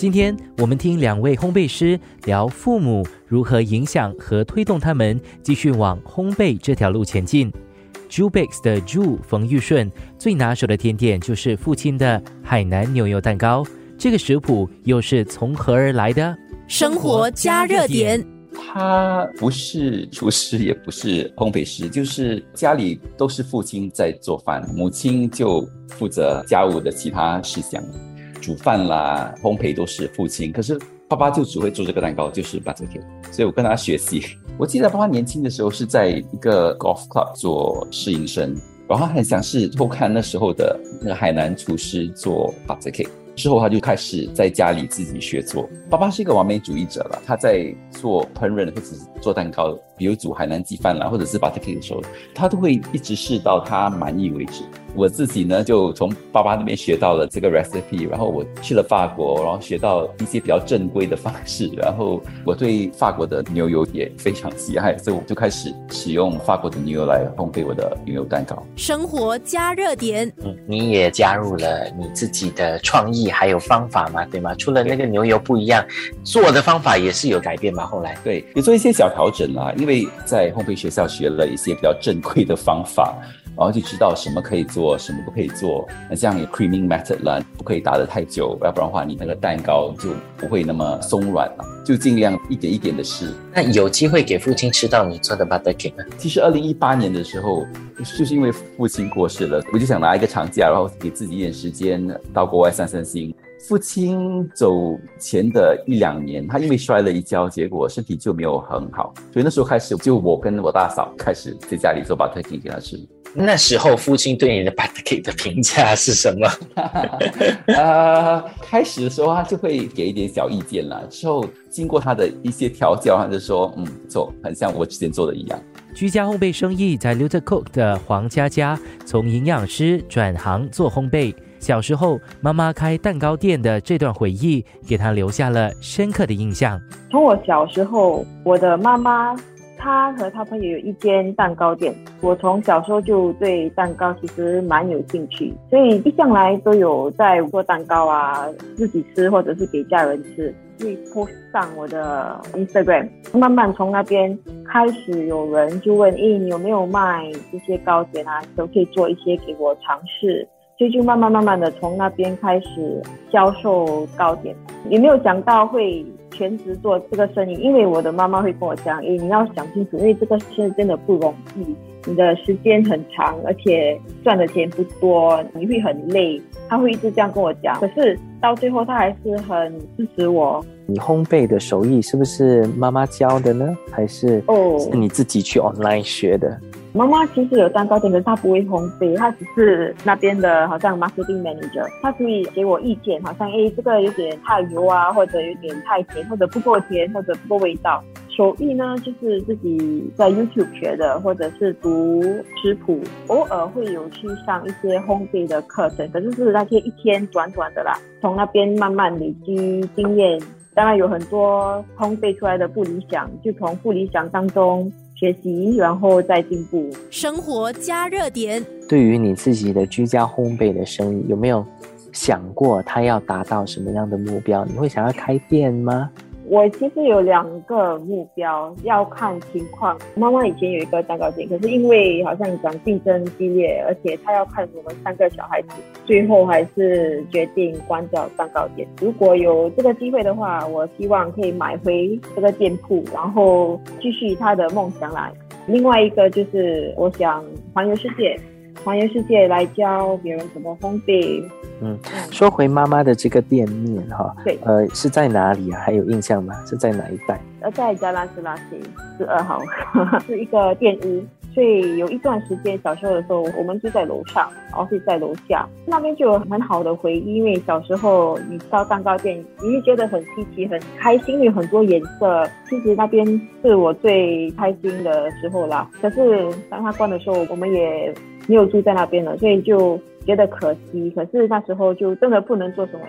今天我们听两位烘焙师聊父母如何影响和推动他们继续往烘焙这条路前进。Ju Bakes 的 Ju 冯玉顺最拿手的甜点就是父亲的海南牛油蛋糕，这个食谱又是从何而来的？生活加热点。他不是厨师也不是烘焙师，就是家里都是父亲在做饭，母亲就负责家务的其他事项，煮饭啦烘焙都是父亲，可是爸爸就只会做这个蛋糕，就是把这个甜，所以我跟他学习。我记得爸爸年轻的时候是在一个 golf club 做试营生，然后他很想是偷看那时候的那个海南厨师做 butter cake， 之后他就开始在家里自己学做。爸爸是一个完美主义者了，他在做烹饪或者是做蛋糕，比如煮海南鸡饭啦，或者是 butter cake 的时候，他都会一直试到他满意为止。我自己呢就从爸爸那边学到了这个 recipe， 然后我去了法国，然后学到一些比较正规的方式，然后我对法国的牛油也非常喜爱，所以我就开始使用法国的牛油来烘焙我的牛油蛋糕。生活加热点。你也加入了你自己的创意还有方法嘛，对吗？除了那个牛油不一样，做的方法也是有改变嘛，后来对，也做一些小调整啦，因为在烘焙学校学了一些比较正规的方法，然后就知道什么可以做什么不可以做，像 creaming method 啦，不可以打得太久，要不然的话你那个蛋糕就不会那么松软了，就尽量一点一点的试。那有机会给父亲吃到你做的 butter cake 吗？其实2018年的时候就是因为父亲过世了，我就想拿一个长假，然后给自己一点时间到国外散散心。父亲走前的1-2年，他因为摔了一跤，结果身体就没有很好，所以那时候开始就我跟我大嫂开始在家里做 butter cake 给他吃。那时候父亲对你的 butter cake 的评价是什么？开始的时候他就会给一点小意见啦，之后经过他的一些调教，他就说不错，很像我之前做的一样。居家烘焙生意在 Luther Cook 的黄佳佳从营养师转行做烘焙，小时候妈妈开蛋糕店的这段回忆给她留下了深刻的印象。从我小时候，我的妈妈她和她朋友有一间蛋糕店，我从小时候就对蛋糕其实蛮有兴趣，所以一向来都有在做蛋糕啊，自己吃或者是给家人吃，会 post 上我的 Instagram。 慢慢从那边开始有人就问你有没有卖这些糕点啊，都可以做一些给我尝试，所以就慢慢的从那边开始销售糕点。也没有想到会全职做这个生意，因为我的妈妈会跟我讲，你要想清楚，因为这个事真的不容易，你的时间很长，而且赚的钱不多，你会很累，她会一直这样跟我讲。可是到最后她还是很支持我。你烘焙的手艺是不是妈妈教的呢？还是你自己去 online 学的？妈妈其实有蛋糕店，可是她不会烘焙，她只是那边的好像 marketing manager， 她可以给我意见，好像这个有点太油啊，或者有点太甜，或者不够甜，或者不够味道。手艺呢就是自己在 YouTube 学的，或者是读食谱，偶尔会有去上一些烘焙的课程，可是是那些一天短短的啦。从那边慢慢累积经验，当然有很多烘焙出来的不理想，就从不理想当中学习，然后再进步。生活加热点。对于你自己的居家烘焙的生意，有没有想过它要达到什么样的目标？你会想要开店吗？我其实有2个目标，要看情况。妈妈以前有一个蛋糕店，可是因为好像讲竞争激烈，而且她要看我们3个小孩子，最后还是决定关掉蛋糕店。如果有这个机会的话，我希望可以买回这个店铺，然后继续她的梦想来。另外一个就是我想环游世界来教别人怎么烘焙。说回妈妈的这个店面哈，对，是在哪里啊？还有印象吗？是在哪一带？在加拉斯拉西12号，是一个店屋。所以有一段时间，小时候的时候，我们住在楼上，然后是在楼下，那边就有很好的回忆。因为小时候你到蛋糕店，你会觉得很稀奇、很开心，有很多颜色。其实那边是我最开心的时候啦。可是当它关的时候，我们也没有住在那边了，所以就觉得可惜。可是那时候就真的不能做什么。